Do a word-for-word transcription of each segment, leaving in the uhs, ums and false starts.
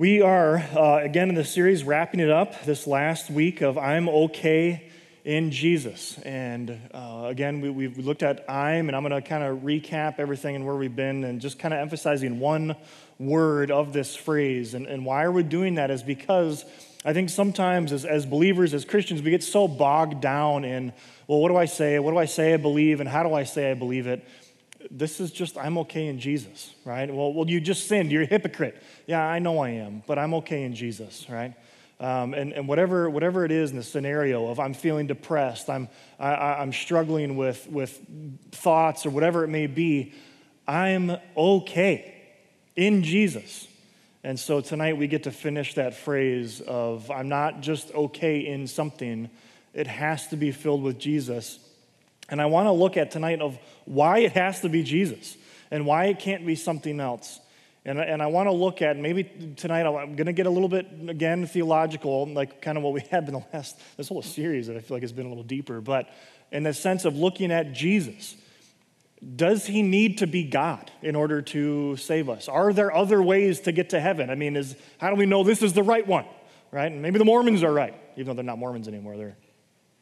We are, uh, again in this series, wrapping it up this last week of I'm Okay in Jesus. And uh, again, we, we've looked at I'm, and I'm going to kind of recap everything and where we've been and just kind of emphasizing one word of this phrase. And, and why we're doing that is because I think sometimes as, as believers, as Christians, we get so bogged down in, well, what do I say? What do I say I believe? And how do I say I believe it? This is just, I'm okay in Jesus, right? Well, well, you just sinned. You're a hypocrite. Yeah, I know I am, but I'm okay in Jesus, right? Um, and and whatever whatever it is in the scenario of I'm feeling depressed, I'm I, I'm struggling with with thoughts or whatever it may be, I'm okay in Jesus. And so tonight we get to finish that phrase of I'm not just okay in something; it has to be filled with Jesus. And I want to look at tonight of why it has to be Jesus and why it can't be something else. And, and I want to look at, maybe tonight I'm going to get a little bit, again, theological, like kind of what we have in the last, this whole series that I feel like has been a little deeper, but in the sense of looking at Jesus. Does he need to be God in order to save us? Are there other ways to get to heaven? I mean, is how do we know this is the right one, right? And maybe the Mormons are right, even though they're not Mormons anymore. They're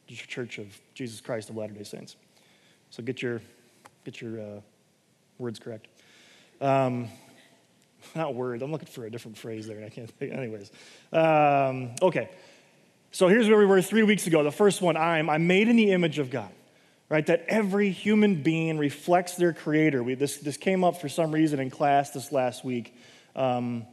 Church of Jesus Christ of Latter-day Saints. So get your get your uh, words correct. Um, not words. I'm looking for a different phrase there, and I can't think. Anyways, um, okay. So here's where we were three weeks ago. The first one, I'm I'm made in the image of God, right? That every human being reflects their Creator. We this this came up for some reason in class this last week. Um,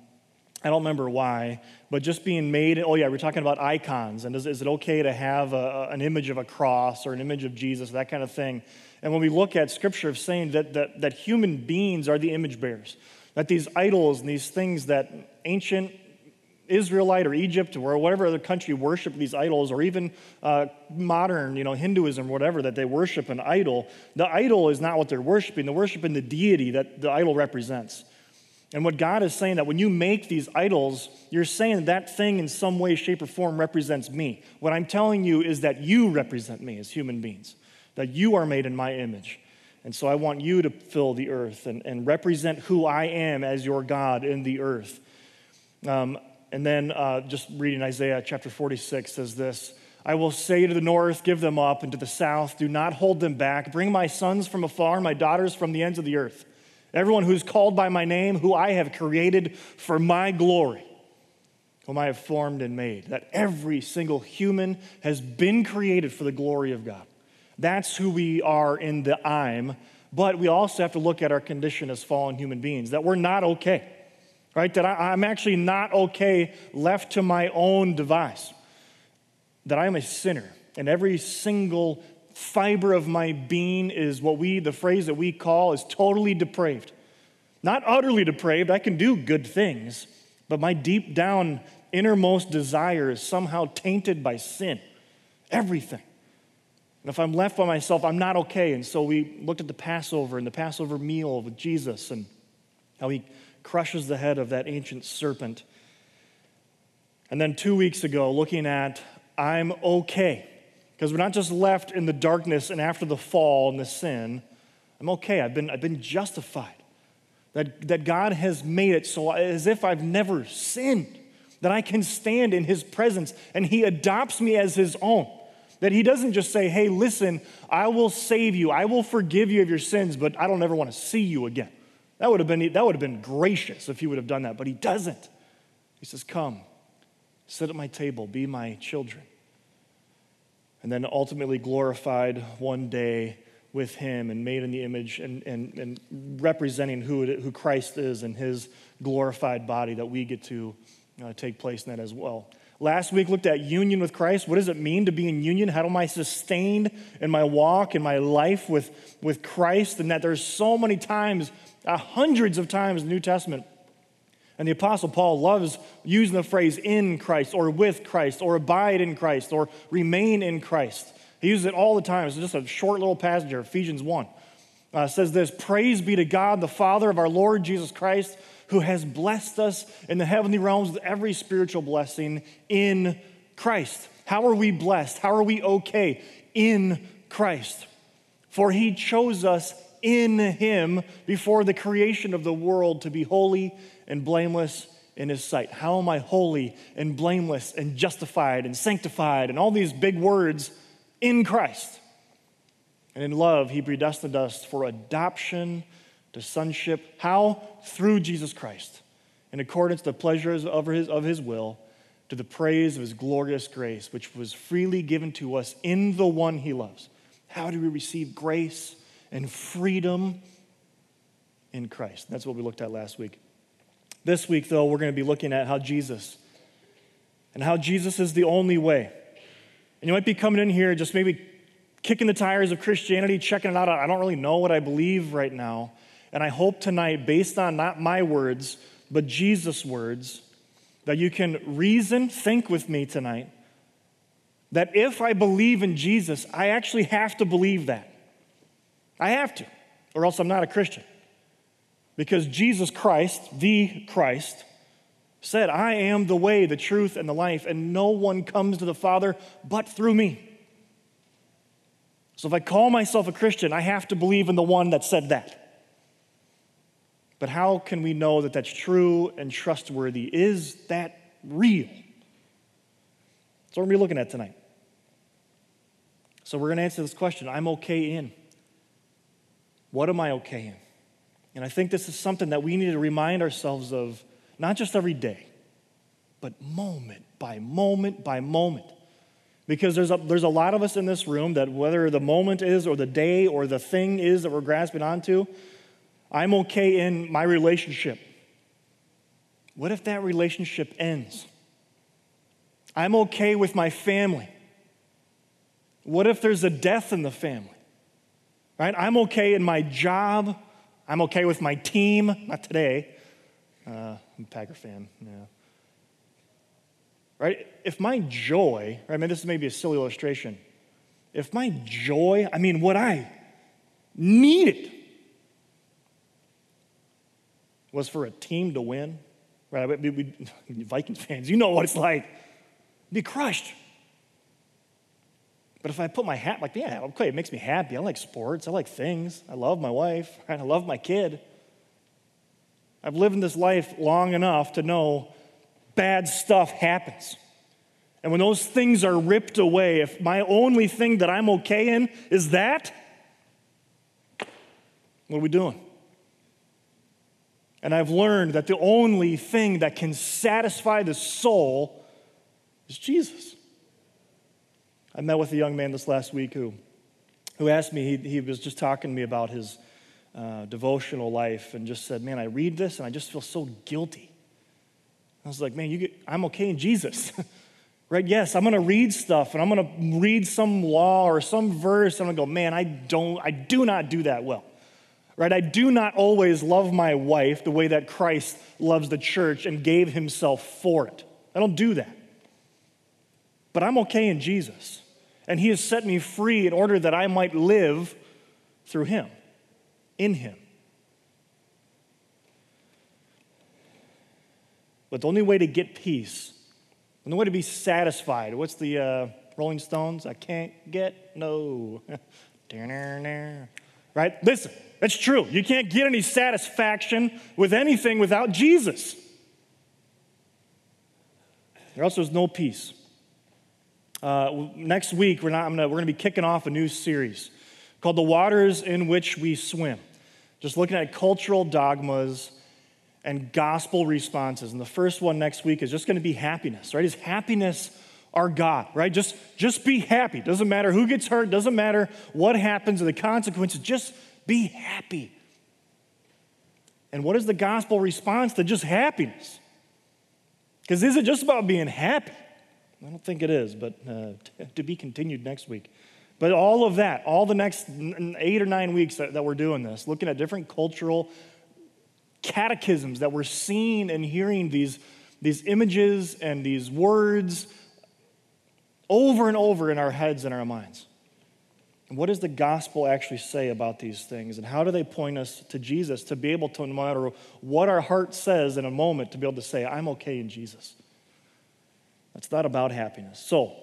I don't remember why, but just being made, oh yeah, we're talking about icons, and is, is it okay to have a, an image of a cross or an image of Jesus, that kind of thing. And when we look at Scripture of saying that, that, that human beings are the image bearers, that these idols and these things that ancient Israelite or Egypt or whatever other country worship these idols, or even uh, modern, you know, Hinduism, whatever, that they worship an idol, the idol is not what they're worshiping, they're worshiping the deity that the idol represents. And what God is saying, that when you make these idols, you're saying that thing in some way, shape, or form represents me. What I'm telling you is that you represent me as human beings, that you are made in my image. And so I want you to fill the earth and, and represent who I am as your God in the earth. Um, and then uh, just reading Isaiah chapter forty-six says this, I will say to the north, give them up, and to the south, do not hold them back. Bring my sons from afar, my daughters from the ends of the earth. Everyone who's called by my name, who I have created for my glory, whom I have formed and made. That every single human has been created for the glory of God. That's who we are in the I'm, but we also have to look at our condition as fallen human beings, that we're not okay, right? That I, I'm actually not okay left to my own device, that I'm a sinner, and every single fiber of my being is what we, the phrase that we call is totally depraved. Not utterly depraved, I can do good things, but my deep down innermost desire is somehow tainted by sin, everything. And if I'm left by myself, I'm not okay. And so we looked at the Passover and the Passover meal with Jesus and how he crushes the head of that ancient serpent. And then two weeks ago, looking at I'm okay. Because we're not just left in the darkness and after the fall and the sin. I'm okay. I've been, I've been justified. That, that God has made it so as if I've never sinned. That I can stand in his presence and he adopts me as his own. That he doesn't just say, hey, listen, I will save you. I will forgive you of your sins, but I don't ever want to see you again. That would have been, that would have been gracious if he would have done that, but he doesn't. He says, come, sit at my table, be my children. And then ultimately glorified one day with him and made in the image and, and, and representing who, it, who Christ is and his glorified body that we get to uh, take place in that as well. Last week looked at union with Christ. What does it mean to be in union? How am I sustained in my walk, in my life with, with Christ? And that there's so many times, uh, hundreds of times in the New Testament, and the Apostle Paul loves using the phrase in Christ or with Christ or abide in Christ or remain in Christ. He uses it all the time. It's just a short little passage here. Ephesians one uh, says this, praise be to God, the Father of our Lord Jesus Christ, who has blessed us in the heavenly realms with every spiritual blessing in Christ. How are we blessed? How are we okay? In Christ. For he chose us in him before the creation of the world to be holy and blameless in his sight. How am I holy and blameless and justified and sanctified and all these big words in Christ? And in love, he predestined us for adoption to sonship. How? Through Jesus Christ, in accordance to the pleasures of his, of his will, to the praise of his glorious grace, which was freely given to us in the one he loves. How do we receive grace and freedom in Christ? That's what we looked at last week. This week, though, we're going to be looking at how Jesus, and how Jesus is the only way. And you might be coming in here just maybe kicking the tires of Christianity, checking it out. I don't really know what I believe right now. And I hope tonight, based on not my words, but Jesus' words, that you can reason, think with me tonight, that if I believe in Jesus, I actually have to believe that. I have to, or else I'm not a Christian. Because Jesus Christ, the Christ, said, I am the way, the truth, and the life, and no one comes to the Father but through me. So if I call myself a Christian, I have to believe in the one that said that. But how can we know that that's true and trustworthy? Is that real? That's what we're going to be looking at tonight. So we're going to answer this question, I'm okay in. What am I okay in? And I think this is something that we need to remind ourselves of, not just every day, but moment by moment by moment. Because there's a, there's a lot of us in this room that whether the moment is or the day or the thing is that we're grasping onto, I'm okay in my relationship. What if that relationship ends? I'm okay with my family. What if there's a death in the family? Right? I'm okay in my job. I'm okay with my team. Not today. Uh, I'm a Packer fan. Yeah. Right? If my joy, right, I mean, this may be a silly illustration. If my joy, I mean, what I needed was for a team to win, right? We, we, Vikings fans, you know what it's like. Be crushed. But if I put my hat, like, yeah, okay, it makes me happy. I like sports. I like things. I love my wife. Right? I love my kid. I've lived this life long enough to know bad stuff happens. And when those things are ripped away, if my only thing that I'm okay in is that, what are we doing? And I've learned that the only thing that can satisfy the soul is Jesus. I met with a young man this last week who, who asked me, he, he was just talking to me about his uh, devotional life and just said, man, I read this and I just feel so guilty. I was like, man, you get, I'm okay in Jesus, right? Yes, I'm going to read stuff and I'm going to read some law or some verse. And I'm going to go, man, I don't, I do not do that well, right? I do not always love my wife the way that Christ loves the church and gave himself for it. I don't do that, but I'm okay in Jesus. And he has set me free in order that I might live through him, in him. But the only way to get peace, the only way to be satisfied, what's the uh, Rolling Stones? I can't get no. Right? Listen, that's true. You can't get any satisfaction with anything without Jesus. Or else there's no peace. Uh, next week, we're, not, I'm gonna, we're gonna be kicking off a new series called The Waters in Which We Swim. Just looking at cultural dogmas and gospel responses. And the first one next week is just gonna be happiness, right? Is happiness our God, right? Just, just be happy. Doesn't matter who gets hurt, doesn't matter what happens or the consequences, just be happy. And what is the gospel response to just happiness? Because is it just about being happy? I don't think it is, but uh, to be continued next week. But all of that, all the next eight or nine weeks that, that we're doing this, looking at different cultural catechisms that we're seeing and hearing these, these images and these words over and over in our heads and our minds. And what does the gospel actually say about these things? And how do they point us to Jesus to be able to, no matter what our heart says in a moment, to be able to say, I'm okay in Jesus. It's not about happiness. So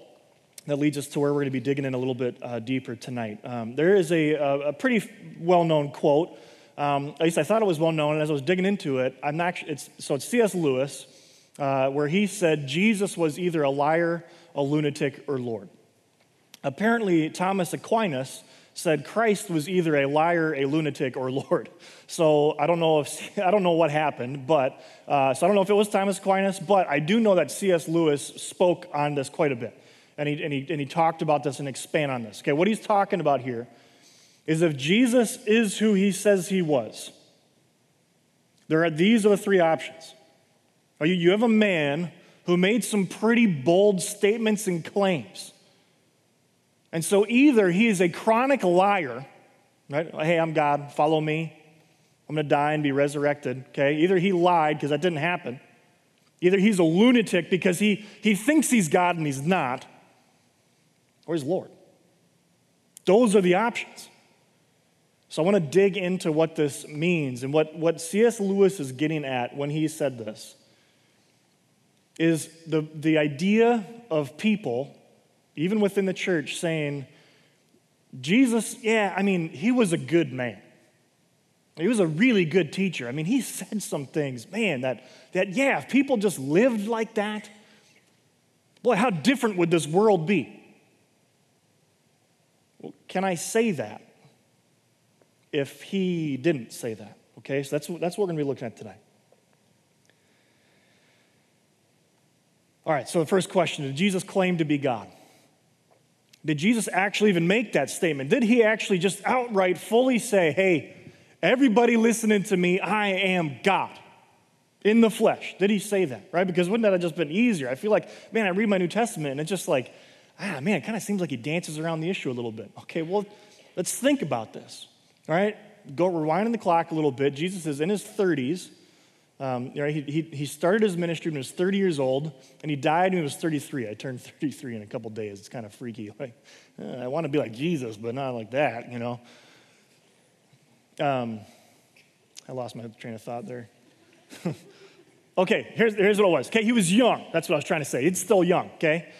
that leads us to where we're going to be digging in a little bit uh, deeper tonight. Um, there is a, a pretty well-known quote. Um, at least I thought it was well-known. And as I was digging into it, I'm not. It's so it's C S Lewis. uh, where he said Jesus was either a liar, a lunatic, or Lord. Apparently, Thomas Aquinas said Christ was either a liar, a lunatic, or Lord. So I don't know if I don't know what happened, but uh, so I don't know if it was Thomas Aquinas, but I do know that C S. Lewis spoke on this quite a bit, and he and he and he talked about this and expand on this. Okay, what he's talking about here is if Jesus is who he says he was, there are these are the three options. You have a man who made some pretty bold statements and claims. And so either he is a chronic liar, right? Hey, I'm God, follow me. I'm going to die and be resurrected, okay? Either he lied because that didn't happen. Either he's a lunatic because he, he thinks he's God and he's not, or he's Lord. Those are the options. So I want to dig into what this means, and what, what C S. Lewis is getting at when he said this is the, the idea of people even within the church, saying, Jesus, yeah, I mean, he was a good man. He was a really good teacher. I mean, he said some things, man, that, that yeah, if people just lived like that, boy, how different would this world be? Well, can I say that if he didn't say that? Okay, so that's, that's what we're going to be looking at today. All right, so the first question, did Jesus claim to be God? Did Jesus actually even make that statement? Did he actually just outright fully say, hey, everybody listening to me, I am God in the flesh? Did he say that, right? Because wouldn't that have just been easier? I feel like, man, I read my New Testament and it's just like, ah, man, it kind of seems like he dances around the issue a little bit. Okay, well, let's think about this, all right? Go rewinding the clock a little bit. Jesus is in his thirties. Um, you know, he, he, he started his ministry when he was thirty years old, and he died when he was thirty-three. I turned thirty-three in a couple days. It's kind of freaky. Like, eh, I want to be like Jesus, but not like that, you know. Um, I lost my train of thought there. Okay, here's, here's what it was. Okay, he was young. That's what I was trying to say. He's still young, okay?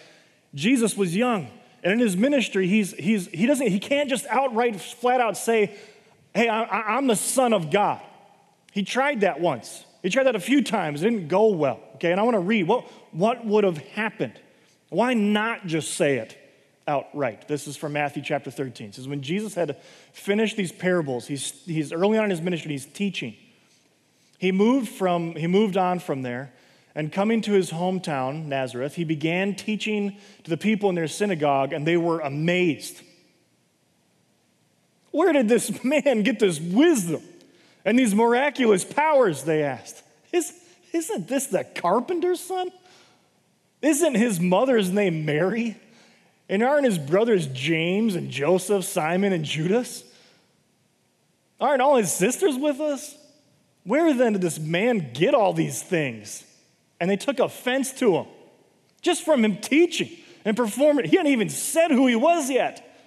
Jesus was young, and in his ministry, he's he's he doesn't he can't just outright, flat out say, hey, I, I'm the Son of God. He tried that once. He tried that a few times. It didn't go well, okay? And I want to read. What, what would have happened? Why not just say it outright? This is from Matthew chapter thirteen. It says, when Jesus had finished these parables, he's, he's early on in his ministry, he's teaching. He moved, from, he moved on from there, and coming to his hometown, Nazareth, he began teaching to the people in their synagogue, and they were amazed. Where did this man get this wisdom? And these miraculous powers, they asked. Is, isn't this the carpenter's son? Isn't his mother's name Mary? And aren't his brothers James and Joseph, Simon and Judas? Aren't all his sisters with us? Where then did this man get all these things? And they took offense to him, just from him teaching and performing. He hadn't even said who he was yet.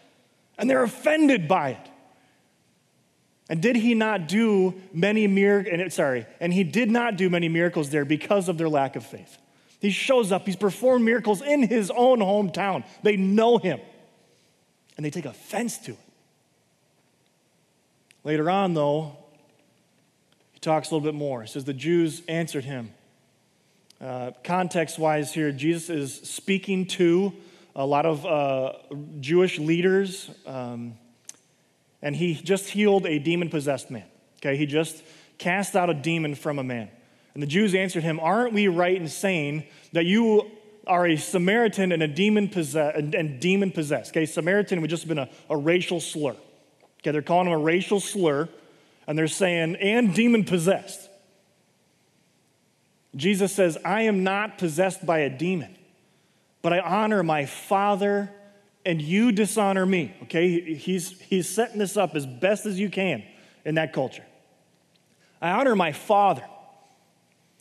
And they're offended by it. And did he not do many miracles? Sorry, and he did not do many miracles there because of their lack of faith. He shows up. He's performed miracles in his own hometown. They know him, and they take offense to it. Later on, though, he talks a little bit more. He says the Jews answered him. Uh, context-wise, here Jesus is speaking to a lot of uh, Jewish leaders. Um, And he just healed a demon-possessed man, okay? He just cast out a demon from a man. And the Jews answered him, aren't we right in saying that you are a Samaritan and a demon-possessed, and demon-possessed? Okay, Samaritan would just have been a, a racial slur. Okay, they're calling him a racial slur, and they're saying, and demon-possessed. Jesus says, I am not possessed by a demon, but I honor my Father and you dishonor me, okay? He's, he's setting this up as best as you can in that culture. I honor my Father.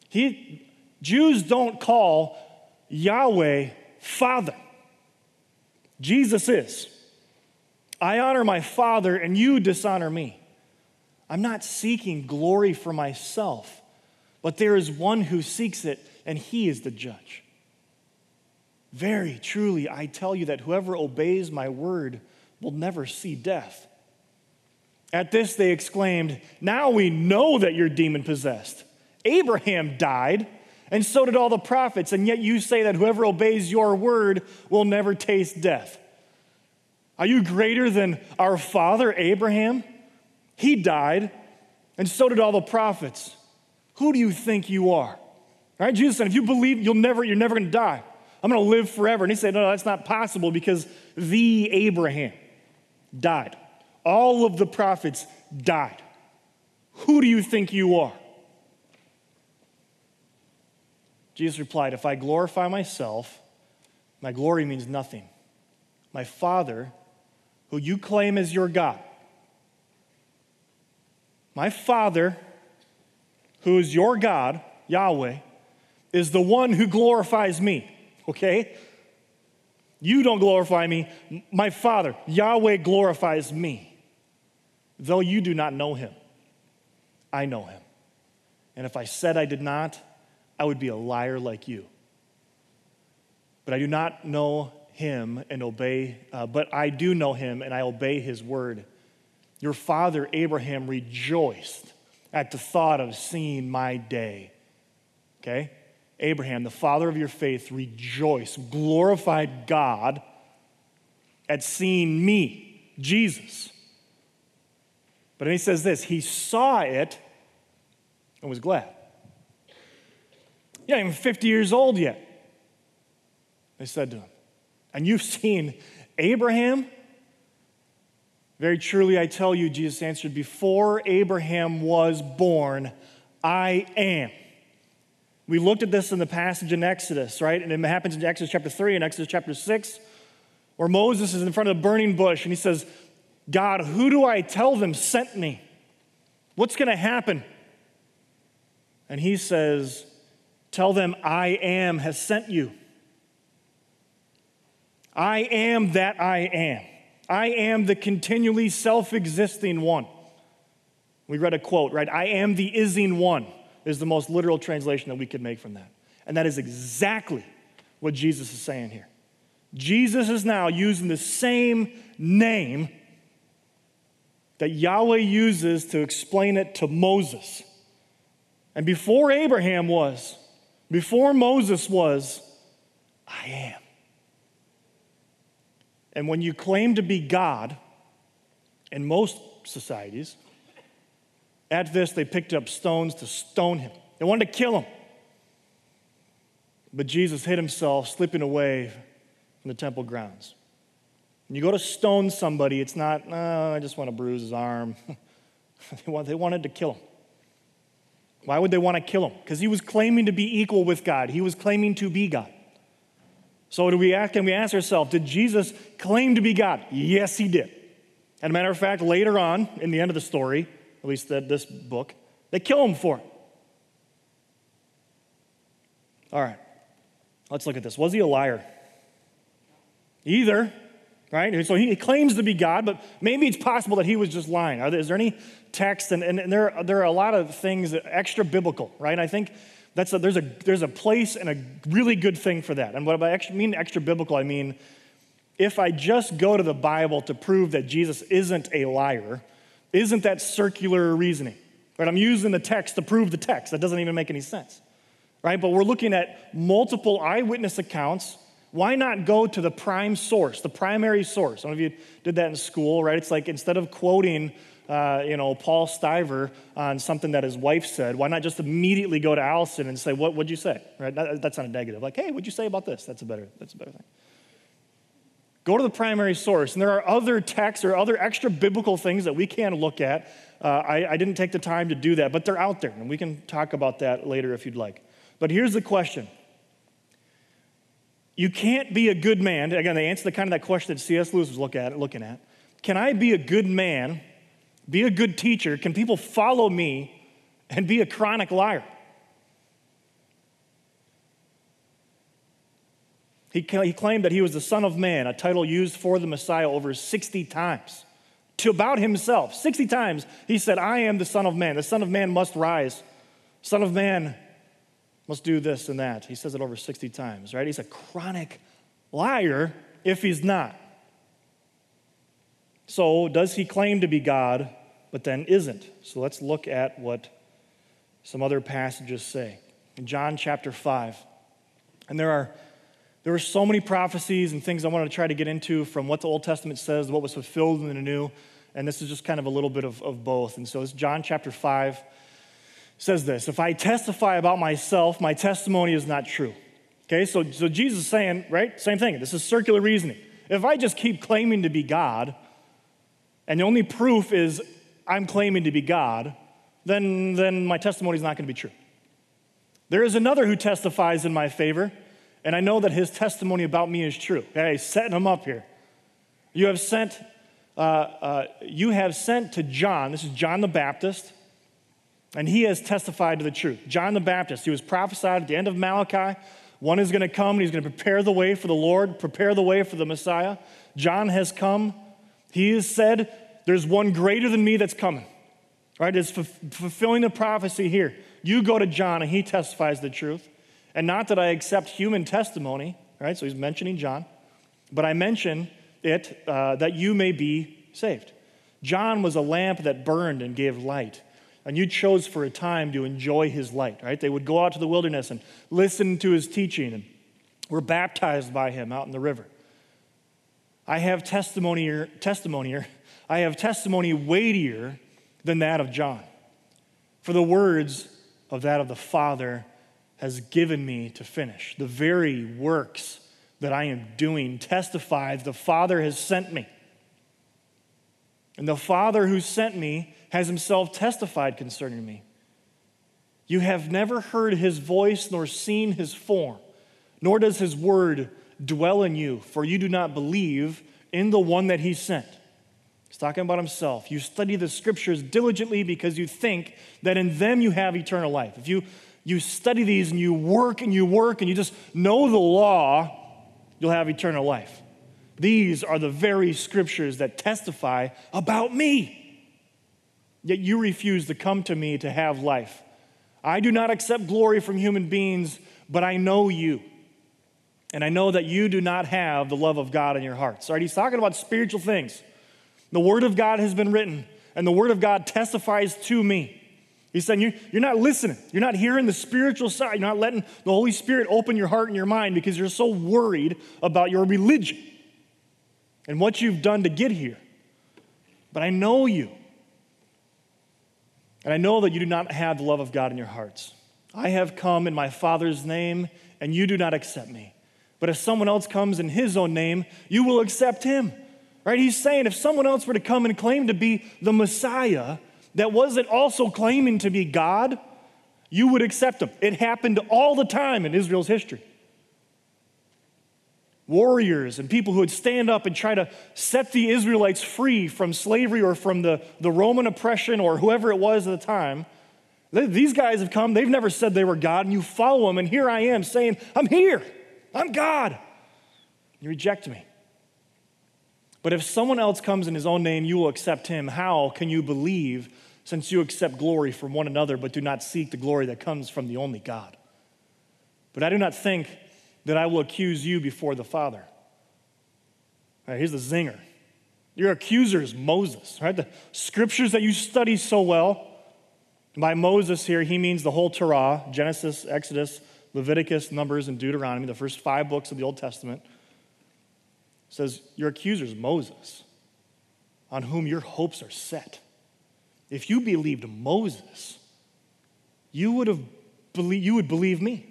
He, Jews don't call Yahweh Father. Jesus is. I honor my Father, and you dishonor me. I'm not seeking glory for myself, but there is one who seeks it, and he is the judge. Very truly, I tell you that whoever obeys my word will never see death. At this, they exclaimed, now we know that you're demon-possessed. Abraham died, and so did all the prophets, and yet you say that whoever obeys your word will never taste death. Are you greater than our father Abraham? He died, and so did all the prophets. Who do you think you are? All right, Jesus said, if you believe, you'll never, you're never going to die. I'm going to live forever. And he said, no, no, that's not possible because the Abraham died. All of the prophets died. Who do you think you are? Jesus replied, if I glorify myself, my glory means nothing. My Father, who you claim as your God, my Father, who is your God, Yahweh, is the one who glorifies me, okay? You don't glorify me. My Father, Yahweh, glorifies me. Though you do not know him, I know him. And if I said I did not, I would be a liar like you. But I do not know him and obey, uh, but I do know him and I obey his word. Your father Abraham rejoiced at the thought of seeing my day. Okay? Abraham, the father of your faith, rejoiced, glorified God at seeing me, Jesus. But then he says this, he saw it and was glad. You're not even fifty years old yet, they said to him. And you've seen Abraham? Very truly I tell you, Jesus answered, before Abraham was born, I am. We looked at this in the passage in Exodus, right? And it happens in Exodus chapter three and Exodus chapter six, where Moses is in front of the burning bush and he says, God, who do I tell them sent me? What's going to happen? And he says, tell them I am has sent you. I am that I am. I am the continually self-existing one. We read a quote, right? I am the ising one is the most literal translation that we could make from that. And that is exactly what Jesus is saying here. Jesus is now using the same name that Yahweh uses to explain it to Moses. And before Abraham was, before Moses was, I am. And when you claim to be God, in most societies, at this they picked up stones to stone him. They wanted to kill him. But Jesus hid himself, slipping away from the temple grounds. When you go to stone somebody, it's not, oh, I just want to bruise his arm. they, want, they wanted to kill him. Why would they want to kill him? Because he was claiming to be equal with God. He was claiming to be God. So do we ask, can we ask ourselves, did Jesus claim to be God? Yes, he did. As a matter of fact, later on, in the end of the story, at least this book, they kill him for it. All right, let's look at this. Was he a liar? Either, right? So he claims to be God, but maybe it's possible that he was just lying. Are there, is there any text? And, and there, there are a lot of things that are extra biblical, right? I think That's a, there's, a, there's a place and a really good thing for that. And what I mean extra biblical, I mean, if I just go to the Bible to prove that Jesus isn't a liar, isn't that circular reasoning? Right? I'm using the text to prove the text. That doesn't even make any sense. Right? But we're looking at multiple eyewitness accounts. Why not go to the prime source, the primary source? Some of you did that in school, right? It's like instead of quoting Uh, you know, Paul Stiver on something that his wife said, why not just immediately go to Allison and say, what would you say? Right? That, that's not a negative. Like, hey, what'd you say about this? That's a better, that's a better thing. Go to the primary source. And there are other texts or other extra biblical things that we can look at. Uh, I, I didn't take the time to do that, but they're out there. And we can talk about that later if you'd like. But here's the question. You can't be a good man. Again, they answer the kind of that question that C S Lewis was look at, looking at. Can I be a good man, be a good teacher, can people follow me, and be a chronic liar? He claimed that he was the Son of Man, a title used for the Messiah over sixty times. To about himself, sixty times, he said, I am the Son of Man. The Son of Man must rise. Son of Man must do this and that. He says it over sixty times, right? He's a chronic liar if he's not. So does he claim to be God, but then isn't? So let's look at what some other passages say. in John chapter five. And there are there are so many prophecies and things I want to try to get into, from what the Old Testament says, what was fulfilled in the New, and this is just kind of a little bit of, of both. And so it's John chapter five says this: if I testify about myself, my testimony is not true. Okay, so, so Jesus is saying, right, same thing. This is circular reasoning. If I just keep claiming to be God, and the only proof is I'm claiming to be God, then, then my testimony is not going to be true. There is another who testifies in my favor, and I know that his testimony about me is true. Hey, setting him up here. You have sent, uh, uh, you have sent to John, this is John the Baptist, and he has testified to the truth. John the Baptist, he was prophesied at the end of Malachi. One is going to come, and he's going to prepare the way for the Lord, prepare the way for the Messiah. John has come. He has said, there's one greater than me that's coming. Right? It's f- fulfilling the prophecy here. You go to John, and he testifies the truth. And not that I accept human testimony, right? So he's mentioning John. But I mention it uh, that you may be saved. John was a lamp that burned and gave light. And you chose for a time to enjoy his light, right? They would go out to the wilderness and listen to his teaching, and were baptized by him out in the river. I have testimony, testimony, I have testimony weightier than that of John. For the words of that of the Father has given me to finish. The very works that I am doing testify the Father has sent me. And the Father who sent me has himself testified concerning me. You have never heard his voice nor seen his form, nor does his word dwell in you, for you do not believe in the one that he sent. He's talking about himself. You study the scriptures diligently because you think that in them you have eternal life. If you, you study these and you work and you work and you just know the law, you'll have eternal life. These are the very scriptures that testify about me. Yet you refuse to come to me to have life. I do not accept glory from human beings, but I know you. And I know that you do not have the love of God in your hearts. All right, he's talking about spiritual things. The word of God has been written, and the word of God testifies to me. He's saying you, you're not listening. You're not hearing the spiritual side. You're not letting the Holy Spirit open your heart and your mind because you're so worried about your religion and what you've done to get here. But I know you. And I know that you do not have the love of God in your hearts. I have come in my Father's name, and you do not accept me. But if someone else comes in his own name, you will accept him. Right? He's saying if someone else were to come and claim to be the Messiah that wasn't also claiming to be God, you would accept him. It happened all the time in Israel's history. Warriors and people who would stand up and try to set the Israelites free from slavery or from the, the Roman oppression or whoever it was at the time. They, these guys have come. They've never said they were God, and you follow them, and here I am saying, I'm here. I'm God. You reject me. But if someone else comes in his own name, you will accept him. How can you believe since you accept glory from one another but do not seek the glory that comes from the only God? But I do not think that I will accuse you before the Father. All right, here's the zinger. Your accuser is Moses, right? The scriptures that you study so well. By Moses here, he means the whole Torah, Genesis, Exodus, Leviticus, Numbers, and Deuteronomy, the first five books of the Old Testament. It says, your accuser is Moses, on whom your hopes are set. If you believed Moses, you would have believed, you would believe me.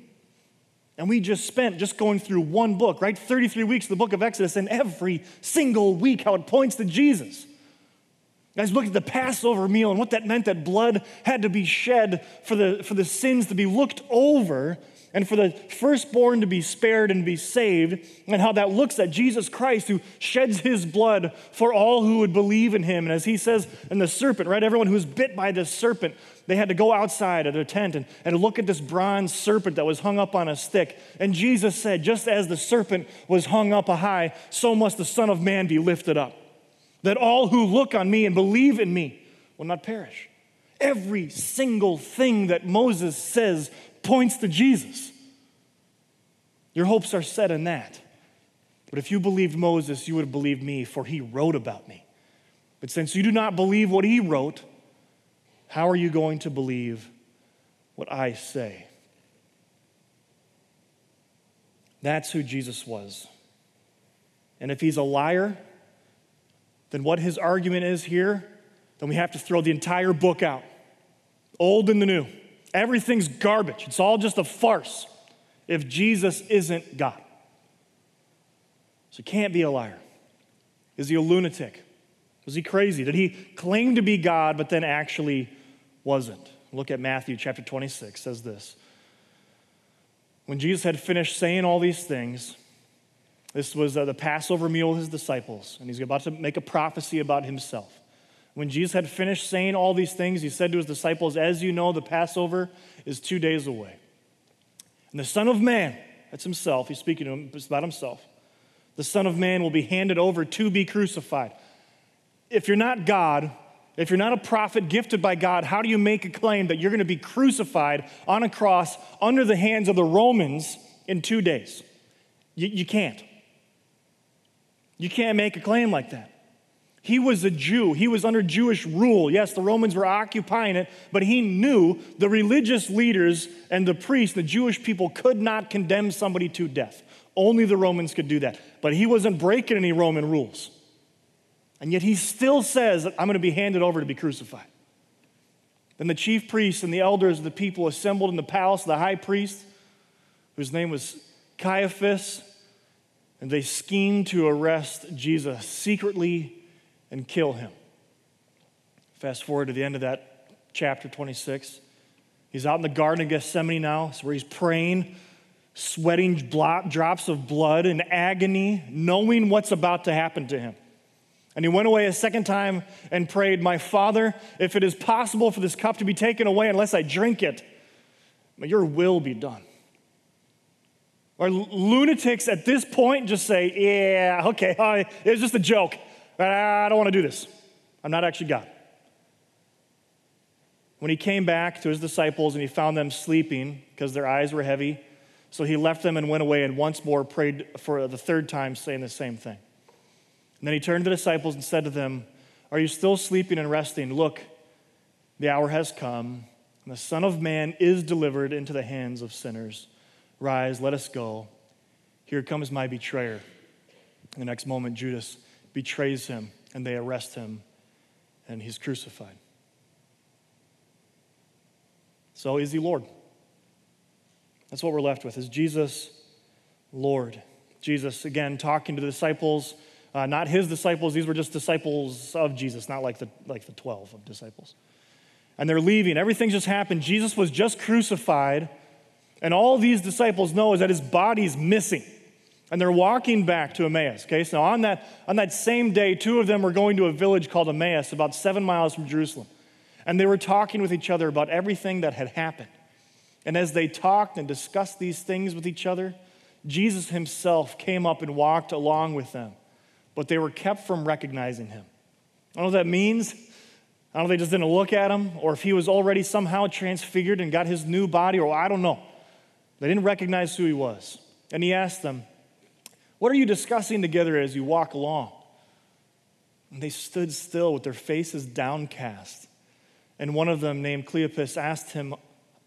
And we just spent just going through one book, right? thirty-three weeks of the book of Exodus, and every single week how it points to Jesus. Guys, look at the Passover meal and what that meant, that blood had to be shed for the, for the sins to be looked over and for the firstborn to be spared and be saved, and how that looks at Jesus Christ who sheds his blood for all who would believe in him. And as he says in the serpent, right, everyone who was bit by this serpent, they had to go outside of their tent and, and look at this bronze serpent that was hung up on a stick. And Jesus said, just as the serpent was hung up high, so must the Son of Man be lifted up, that all who look on me and believe in me will not perish. Every single thing that Moses says points to Jesus. Your hopes are set in that. But if you believed Moses, you would have believed me, for he wrote about me. But since you do not believe what he wrote, how are you going to believe what I say? That's who Jesus was. And if he's a liar, then what his argument is here, then we have to throw the entire book out, old and the new. Everything's garbage. It's all just a farce if Jesus isn't God. So he can't be a liar. Is he a lunatic? Was he crazy? Did he claim to be God but then actually wasn't? Look at Matthew chapter twenty-six, it says this. When Jesus had finished saying all these things, this was uh, the Passover meal with his disciples, and he's about to make a prophecy about himself. When Jesus had finished saying all these things, he said to his disciples, as you know, the Passover is two days away. And the Son of Man, that's himself, he's speaking to him, it's about himself, the Son of Man will be handed over to be crucified. If you're not God, if you're not a prophet gifted by God, how do you make a claim that you're going to be crucified on a cross under the hands of the Romans in two days? You, you can't. You can't make a claim like that. He was a Jew. He was under Jewish rule. Yes, the Romans were occupying it, but he knew the religious leaders and the priests, the Jewish people, could not condemn somebody to death. Only the Romans could do that. But he wasn't breaking any Roman rules. And yet he still says, I'm going to be handed over to be crucified. Then the chief priests and the elders of the people assembled in the palace of the high priest, whose name was Caiaphas, and they schemed to arrest Jesus secretly and kill him. Fast forward to the end of that chapter twenty-six. He's out in the Garden of Gethsemane now, it's where he's praying, sweating drops of blood in agony, knowing what's about to happen to him. And he went away a second time and prayed, my Father, if it is possible for this cup to be taken away unless I drink it, may your will be done. Or lunatics at this point just say, yeah, okay, uh, it was just a joke. I don't want to do this. I'm not actually God. When he came back to his disciples and he found them sleeping because their eyes were heavy, so he left them and went away and once more prayed for the third time, saying the same thing. And then he turned to the disciples and said to them, are you still sleeping and resting? Look, the hour has come, and the Son of Man is delivered into the hands of sinners. Rise, let us go. Here comes my betrayer. The next moment, Judas betrays him, and they arrest him, and he's crucified. So is he Lord? That's what we're left with, is Jesus Lord. Jesus, again, talking to the disciples, uh, not his disciples. These were just disciples of Jesus, not like the, like the twelve of disciples. And they're leaving. Everything's just happened. Jesus was just crucified. And all these disciples know is that his body's missing. And they're walking back to Emmaus. Okay, so on that, on that same day, two of them were going to a village called Emmaus, about seven miles from Jerusalem. And they were talking with each other about everything that had happened. And as they talked and discussed these things with each other, Jesus himself came up and walked along with them. But they were kept from recognizing him. I don't know what that means. I don't know if they just didn't look at him, or if he was already somehow transfigured and got his new body, or I don't know. They didn't recognize who he was. And he asked them, what are you discussing together as you walk along? And they stood still with their faces downcast. And one of them, named Cleopas, asked him,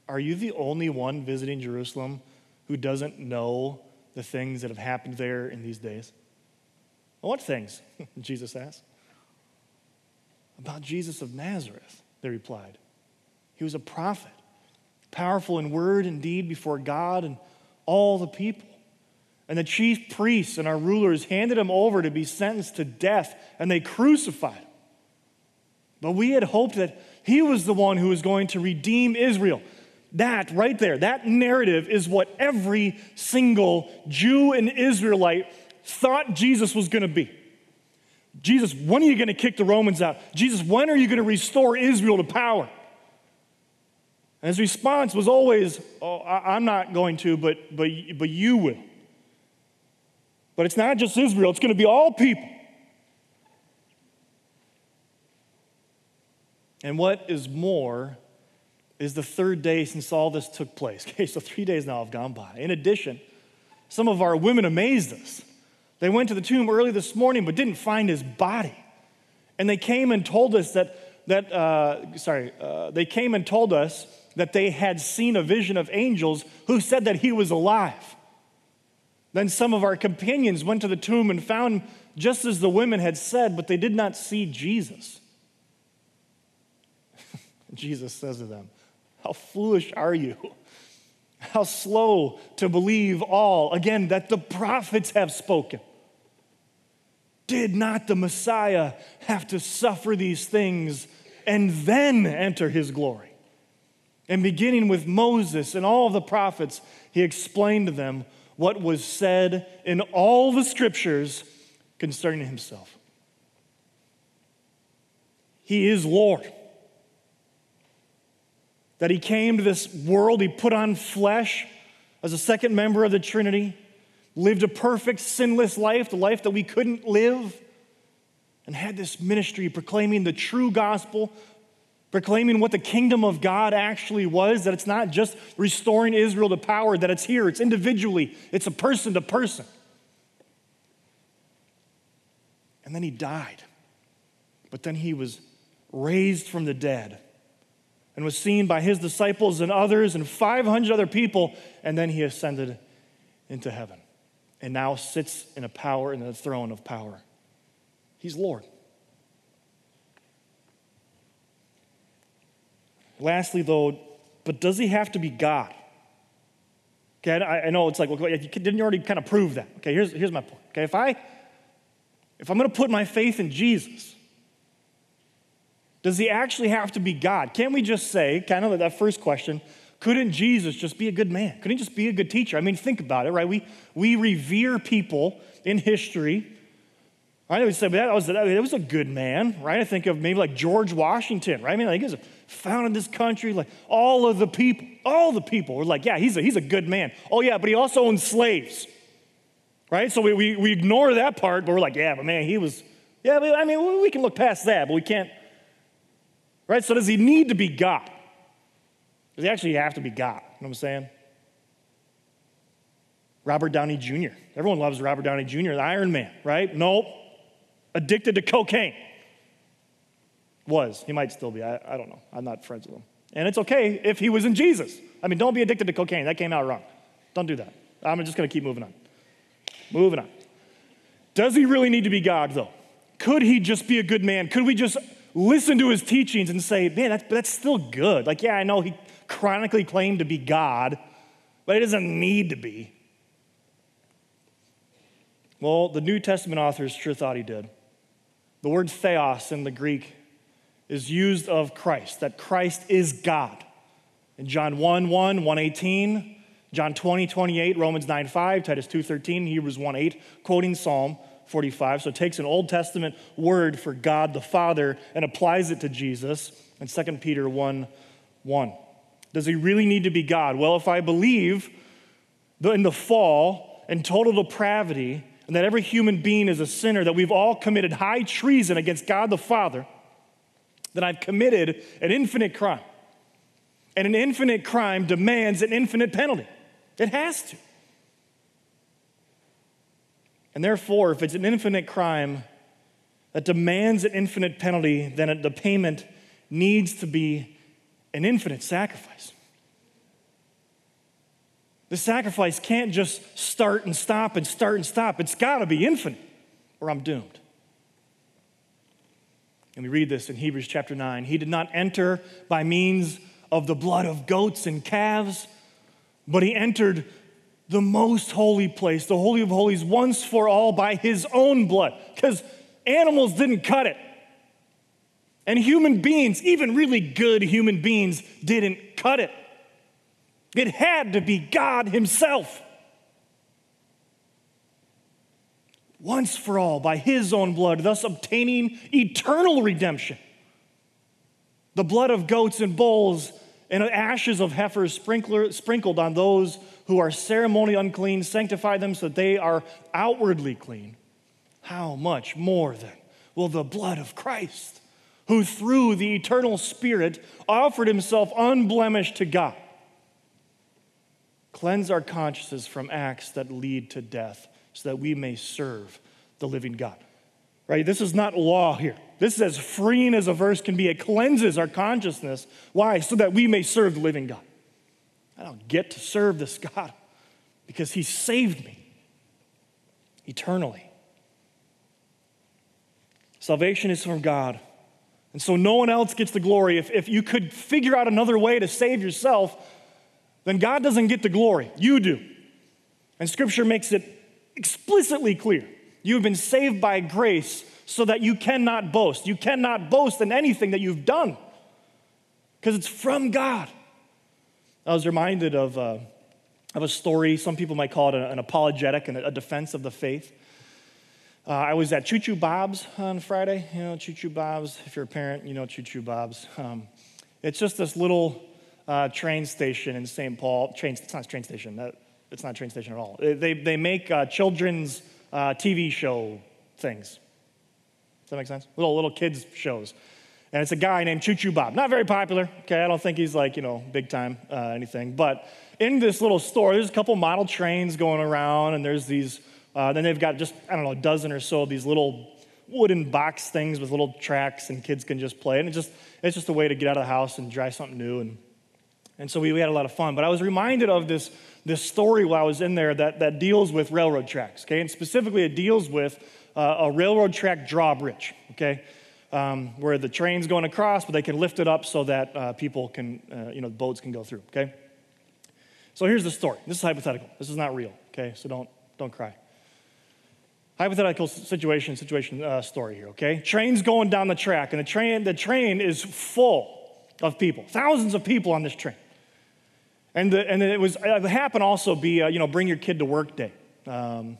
are you the only one visiting Jerusalem who doesn't know the things that have happened there in these days? Well, what things? Jesus asked. About Jesus of Nazareth, they replied. He was a prophet, powerful in word and deed before God and all the people. And the chief priests and our rulers handed him over to be sentenced to death, and they crucified him. But we had hoped that he was the one who was going to redeem Israel. That right there, that narrative is what every single Jew and Israelite thought Jesus was going to be. Jesus, when are you going to kick the Romans out? Jesus, when are you going to restore Israel to power? And his response was always, oh, I'm not going to, but, but, but you will. But it's not just Israel, it's going to be all people. And what is more is the third day since all this took place. Okay, so three days now have gone by. In addition, some of our women amazed us. They went to the tomb early this morning but didn't find his body. And they came and told us that, that uh, sorry, uh, they came and told us that they had seen a vision of angels who said that he was alive. Then some of our companions went to the tomb and found just as the women had said, but they did not see Jesus. Jesus says to them, how foolish are you? How slow to believe all, again, that the prophets have spoken. Did not the Messiah have to suffer these things and then enter his glory? And beginning with Moses and all the prophets, he explained to them what was said in all the scriptures concerning himself. He is Lord. That he came to this world, he put on flesh as a second member of the Trinity, lived a perfect, sinless life, the life that we couldn't live, and had this ministry proclaiming the true gospel, proclaiming what the kingdom of God actually was, that it's not just restoring Israel to power, that it's here, it's individually, it's a person to person. And then he died, but then he was raised from the dead and was seen by his disciples and others and five hundred other people, and then he ascended into heaven and now sits in a power, in the throne of power. He's Lord. Lastly, though, but does he have to be God? Okay, I, I know it's like, well, didn't you already kind of prove that? Okay, here's, here's my point. Okay, if, I, if I'm going to put my faith in Jesus, does he actually have to be God? Can't we just say, kind of that first question, couldn't Jesus just be a good man? Couldn't he just be a good teacher? I mean, think about it, right? We we revere people in history. I always say, but that was, that was a good man, right? I think of maybe like George Washington, right? I mean, like he founded this country, like all of the people, all the people were like, yeah, he's a, he's a good man. Oh yeah, but he also owned slaves, right? So we, we, we ignore that part, but we're like, yeah, but man, he was, yeah, but, I mean, we can look past that, but we can't. Right, so does he need to be God? Does he actually have to be God? You know what I'm saying? Robert Downey Junior Everyone loves Robert Downey Junior, the Iron Man, right? Nope. Addicted to cocaine. Was. He might still be. I, I don't know. I'm not friends with him. And it's okay if he was in Jesus. I mean, don't be addicted to cocaine. That came out wrong. Don't do that. I'm just going to keep moving on. Moving on. Does he really need to be God, though? Could he just be a good man? Could we just listen to his teachings and say, man, that's, that's still good. Like, yeah, I know he chronically claimed to be God, but he doesn't need to be. Well, the New Testament authors sure thought he did. The word theos in the Greek is used of Christ, that Christ is God. In John one one, one eighteen, John twenty, twenty-eight, Romans nine, five, Titus two, thirteen, Hebrews one, eight, quoting Psalm forty-five. So it takes an Old Testament word for God the Father and applies it to Jesus in Second Peter one, one. Does he really need to be God? Well, if I believe in the fall and total depravity and that every human being is a sinner, that we've all committed high treason against God the Father, then I've committed an infinite crime. And an infinite crime demands an infinite penalty. It has to. And therefore, if it's an infinite crime that demands an infinite penalty, then the payment needs to be an infinite sacrifice. The sacrifice can't just start and stop and start and stop. It's got to be infinite, or I'm doomed. And we read this in Hebrews chapter nine. He did not enter by means of the blood of goats and calves, but he entered the most holy place, the Holy of Holies, once for all by his own blood, because animals didn't cut it. And human beings, even really good human beings, didn't cut it. It had to be God himself. Once for all by his own blood, thus obtaining eternal redemption. The blood of goats and bulls and ashes of heifers sprinkled on those who are ceremonially unclean, sanctify them so that they are outwardly clean. How much more then will the blood of Christ, who through the eternal Spirit offered himself unblemished to God, cleanse our consciences from acts that lead to death so that we may serve the living God. Right? This is not law here. This is as freeing as a verse can be. It cleanses our consciousness. Why? So that we may serve the living God. I don't get to serve this God because he saved me. eternally. Salvation is from God. And so no one else gets the glory. If, if you could figure out another way to save yourself, then God doesn't get the glory. You do. And Scripture makes it explicitly clear. You've been saved by grace so that you cannot boast. You cannot boast in anything that you've done because it's from God. I was reminded of, uh, of a story. Some people might call it an apologetic and a defense of the faith. Uh, I was at Choo Choo Bob's on Friday. You know, Choo Choo Bob's. If you're a parent, you know Choo Choo Bob's. Um, it's just this little uh, train station in Saint Paul. Train, it's not a train station. That, It's not a train station at all. They, they make uh, children's uh, T V show things. Does that make sense? Little little kids shows. And it's a guy named Choo Choo Bob. Not very popular. Okay, I don't think he's like, you know, big time uh, anything. But in this little store, there's a couple model trains going around. And there's these, uh, then they've got just, I don't know, a dozen or so of these little wooden box things with little tracks. And kids can just play. And it's just, it's just a way to get out of the house and try something new. And And so we, we had a lot of fun. But I was reminded of this, this story while I was in there that, that deals with railroad tracks, okay? And specifically it deals with uh, a railroad track drawbridge, okay? Um, where the train's going across, but they can lift it up so that uh, people can, uh, you know, boats can go through, okay? So here's the story. This is hypothetical. This is not real, okay? So don't, don't cry. Hypothetical situation, situation, uh, story here, okay? Train's going down the track, and the train, the train is full of people, thousands of people on this train. And, the, and it was it happened also be, uh, you know, bring your kid to work day. Um,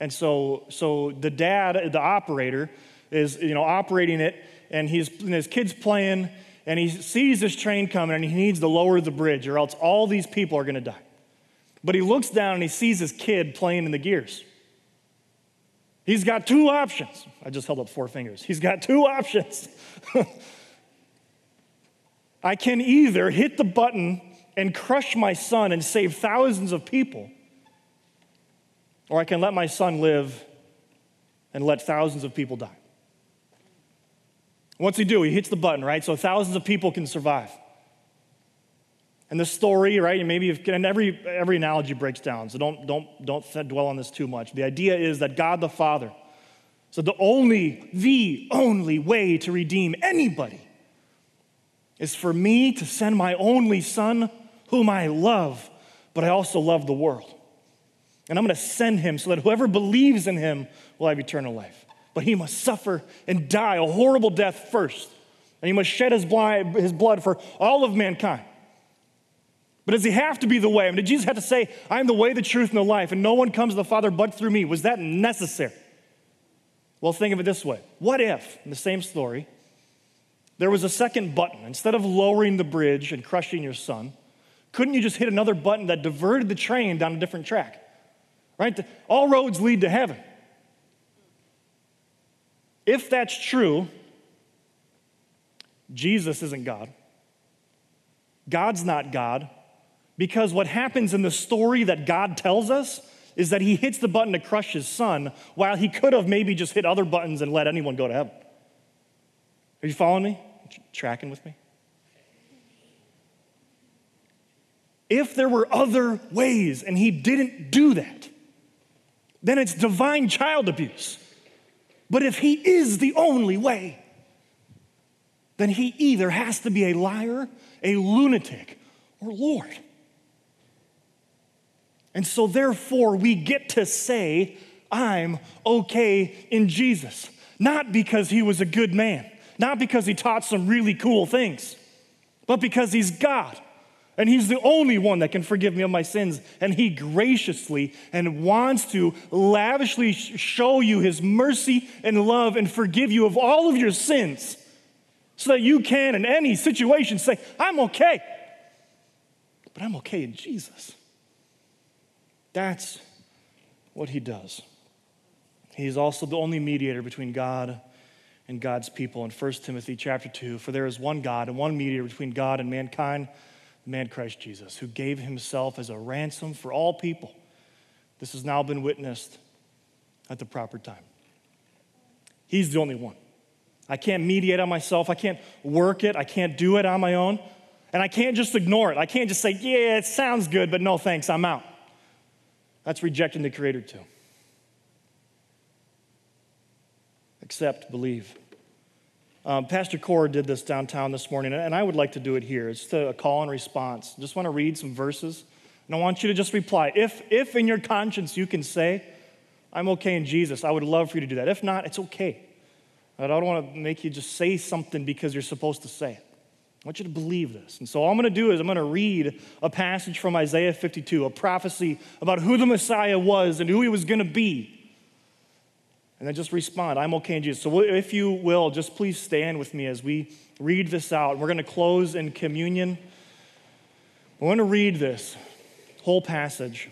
and so so the dad, the operator, is, you know, operating it, and, he's, and his kid's playing, and he sees this train coming, and he needs to lower the bridge, or else all these people are going to die. But he looks down, and he sees his kid playing in the gears. He's got two options. I just held up four fingers. He's got two options. I can either hit the button and crush my son and save thousands of people, or I can let my son live and let thousands of people die. What's he do? He hits the button, right? So thousands of people can survive. And the story, right? And maybe if, and every every analogy breaks down, so don't don't don't dwell on this too much. The idea is that God the Father, so the only the only way to redeem anybody is for me to send my only son, whom I love, but I also love the world. And I'm going to send him so that whoever believes in him will have eternal life. But he must suffer and die a horrible death first. And he must shed his blood for all of mankind. But does he have to be the way? I mean, did Jesus have to say, I am the way, the truth, and the life, and no one comes to the Father but through me? Was that necessary? Well, think of it this way. What if, in the same story, there was a second button. Instead of lowering the bridge and crushing your son, couldn't you just hit another button that diverted the train down a different track? Right? All roads lead to heaven. If that's true, Jesus isn't God. God's not God, because what happens in the story that God tells us is that he hits the button to crush his son, while he could have maybe just hit other buttons and let anyone go to heaven. Are you following me? Tracking with me? If there were other ways and he didn't do that, then it's divine child abuse. But if he is the only way, then he either has to be a liar, a lunatic, or Lord. And so therefore we get to say, I'm okay in Jesus. Not because he was a good man. Not because he taught some really cool things, but because he's God, and he's the only one that can forgive me of my sins, and he graciously and wants to lavishly show you his mercy and love and forgive you of all of your sins so that you can, in any situation, say, I'm okay, but I'm okay in Jesus. That's what he does. He's also the only mediator between God and and God's people. In First Timothy chapter two, for there is one God and one mediator between God and mankind, the man Christ Jesus, who gave himself as a ransom for all people. This has now been witnessed at the proper time. He's the only one. I can't mediate on myself. I can't work it. I can't do it on my own. And I can't just ignore it. I can't just say, yeah, it sounds good, but no thanks, I'm out. That's rejecting the Creator too. accept, believe. Um, Pastor Core did this downtown this morning, and I would like to do it here. It's just a call and response. I just want to read some verses, and I want you to just reply. If, if in your conscience you can say, I'm okay in Jesus, I would love for you to do that. If not, it's okay. I don't want to make you just say something because you're supposed to say it. I want you to believe this. And so all I'm going to do is I'm going to read a passage from Isaiah fifty-two, a prophecy about who the Messiah was and who he was going to be. And then just respond, I'm okay in Jesus. So if you will, just please stand with me as we read this out. We're going to close in communion. We're going to read this whole passage.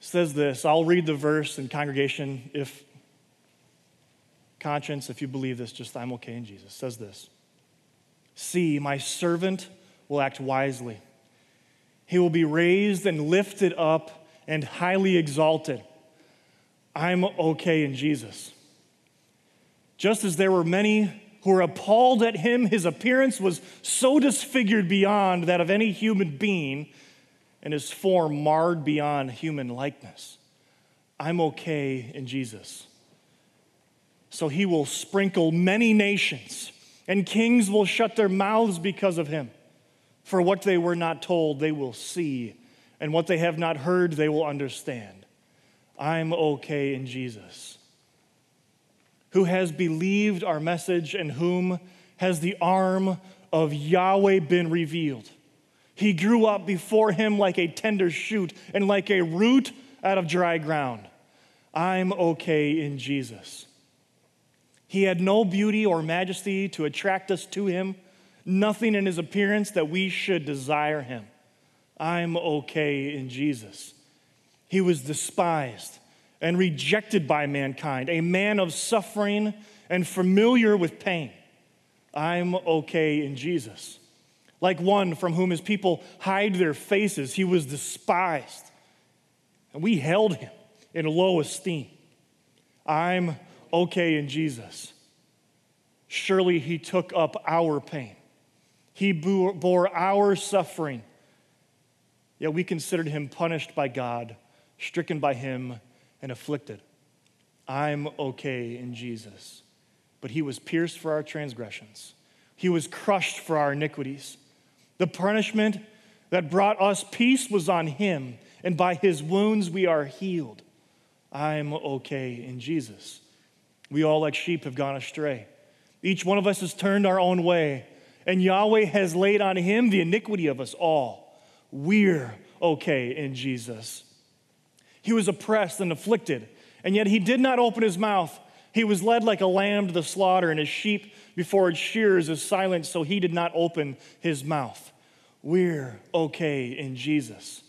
It says this. I'll read the verse in congregation. If conscience, if you believe this, just I'm okay in Jesus. It says this. See, my servant will act wisely. He will be raised and lifted up and highly exalted. I'm okay in Jesus. Just as there were many who were appalled at him, his appearance was so disfigured beyond that of any human being, and his form marred beyond human likeness. I'm okay in Jesus. So he will sprinkle many nations, and kings will shut their mouths because of him. For what they were not told, they will see, and what they have not heard, they will understand. I'm okay in Jesus, who has believed our message and whom has the arm of Yahweh been revealed. He grew up before him like a tender shoot and like a root out of dry ground. I'm okay in Jesus. He had no beauty or majesty to attract us to him, nothing in his appearance that we should desire him. I'm okay in Jesus. He was despised and rejected by mankind, a man of suffering and familiar with pain. I'm okay in Jesus. Like one from whom his people hide their faces, he was despised, and we held him in low esteem. I'm okay in Jesus. Surely he took up our pain. He bore our suffering, yet we considered him punished by God, stricken by him and afflicted. I'm okay in Jesus. But he was pierced for our transgressions. He was crushed for our iniquities. The punishment that brought us peace was on him, and by his wounds we are healed. I'm okay in Jesus. We all like sheep have gone astray. Each one of us has turned our own way, and Yahweh has laid on him the iniquity of us all. We're okay in Jesus. He was oppressed and afflicted, and yet he did not open his mouth. He was led like a lamb to the slaughter, and his sheep before its shears is silent, so he did not open his mouth. We're okay in Jesus.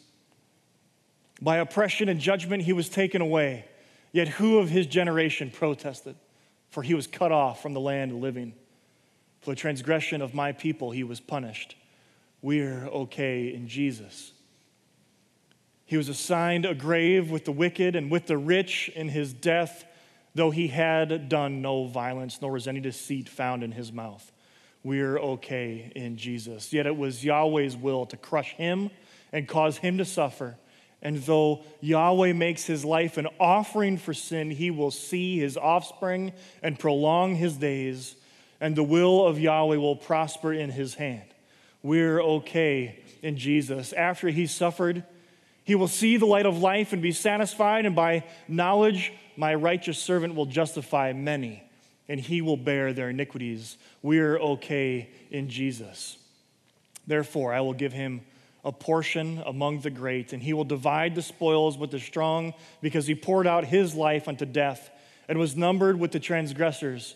By oppression and judgment he was taken away, yet who of his generation protested? For he was cut off from the land of living. For the transgression of my people he was punished. We're okay in Jesus. He was assigned a grave with the wicked and with the rich in his death, though he had done no violence, nor was any deceit found in his mouth. We're okay in Jesus. Yet it was Yahweh's will to crush him and cause him to suffer. And though Yahweh makes his life an offering for sin, he will see his offspring and prolong his days, and the will of Yahweh will prosper in his hand. We're okay in Jesus. After he suffered, he will see the light of life and be satisfied, and by knowledge my righteous servant will justify many, and he will bear their iniquities. We're okay in Jesus. Therefore, I will give him a portion among the great, and he will divide the spoils with the strong, because he poured out his life unto death and was numbered with the transgressors.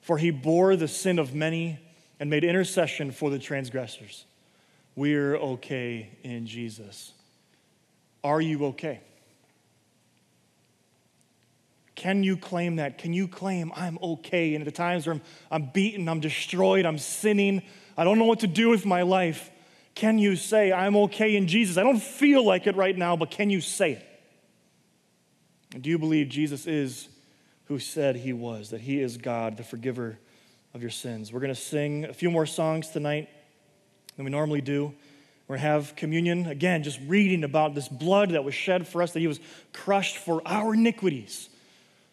For he bore the sin of many and made intercession for the transgressors. We're okay in Jesus. Are you okay? Can you claim that? Can you claim I'm okay? And at the times where I'm, I'm beaten, I'm destroyed, I'm sinning, I don't know what to do with my life, can you say I'm okay in Jesus? I don't feel like it right now, but can you say it? And do you believe Jesus is who said he was, that he is God, the forgiver of your sins? We're going to sing a few more songs tonight than we normally do. We're going to have communion, again, just reading about this blood that was shed for us, that he was crushed for our iniquities.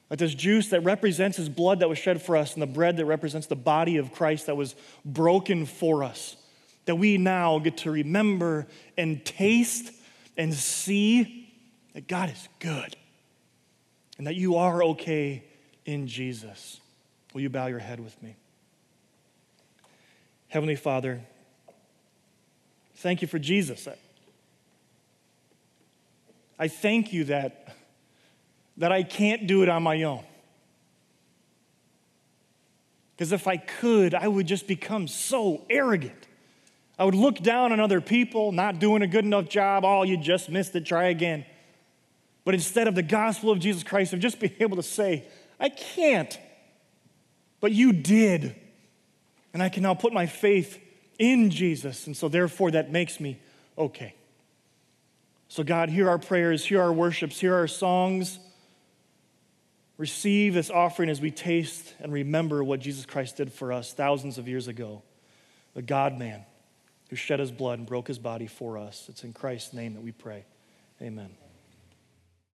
That this juice that represents his blood that was shed for us and the bread that represents the body of Christ that was broken for us, that we now get to remember and taste and see that God is good and that you are okay in Jesus. Will you bow your head with me? Heavenly Father, thank you for Jesus. I thank you that that I can't do it on my own. Because if I could, I would just become so arrogant. I would look down on other people, not doing a good enough job. Oh, you just missed it, try again. But instead of the gospel of Jesus Christ, of just being able to say, I can't, but you did. And I can now put my faith in Jesus. And so therefore that makes me okay. So God, hear our prayers, hear our worships, hear our songs. Receive this offering as we taste and remember what Jesus Christ did for us thousands of years ago. The God-man who shed his blood and broke his body for us. It's in Christ's name that we pray. Amen.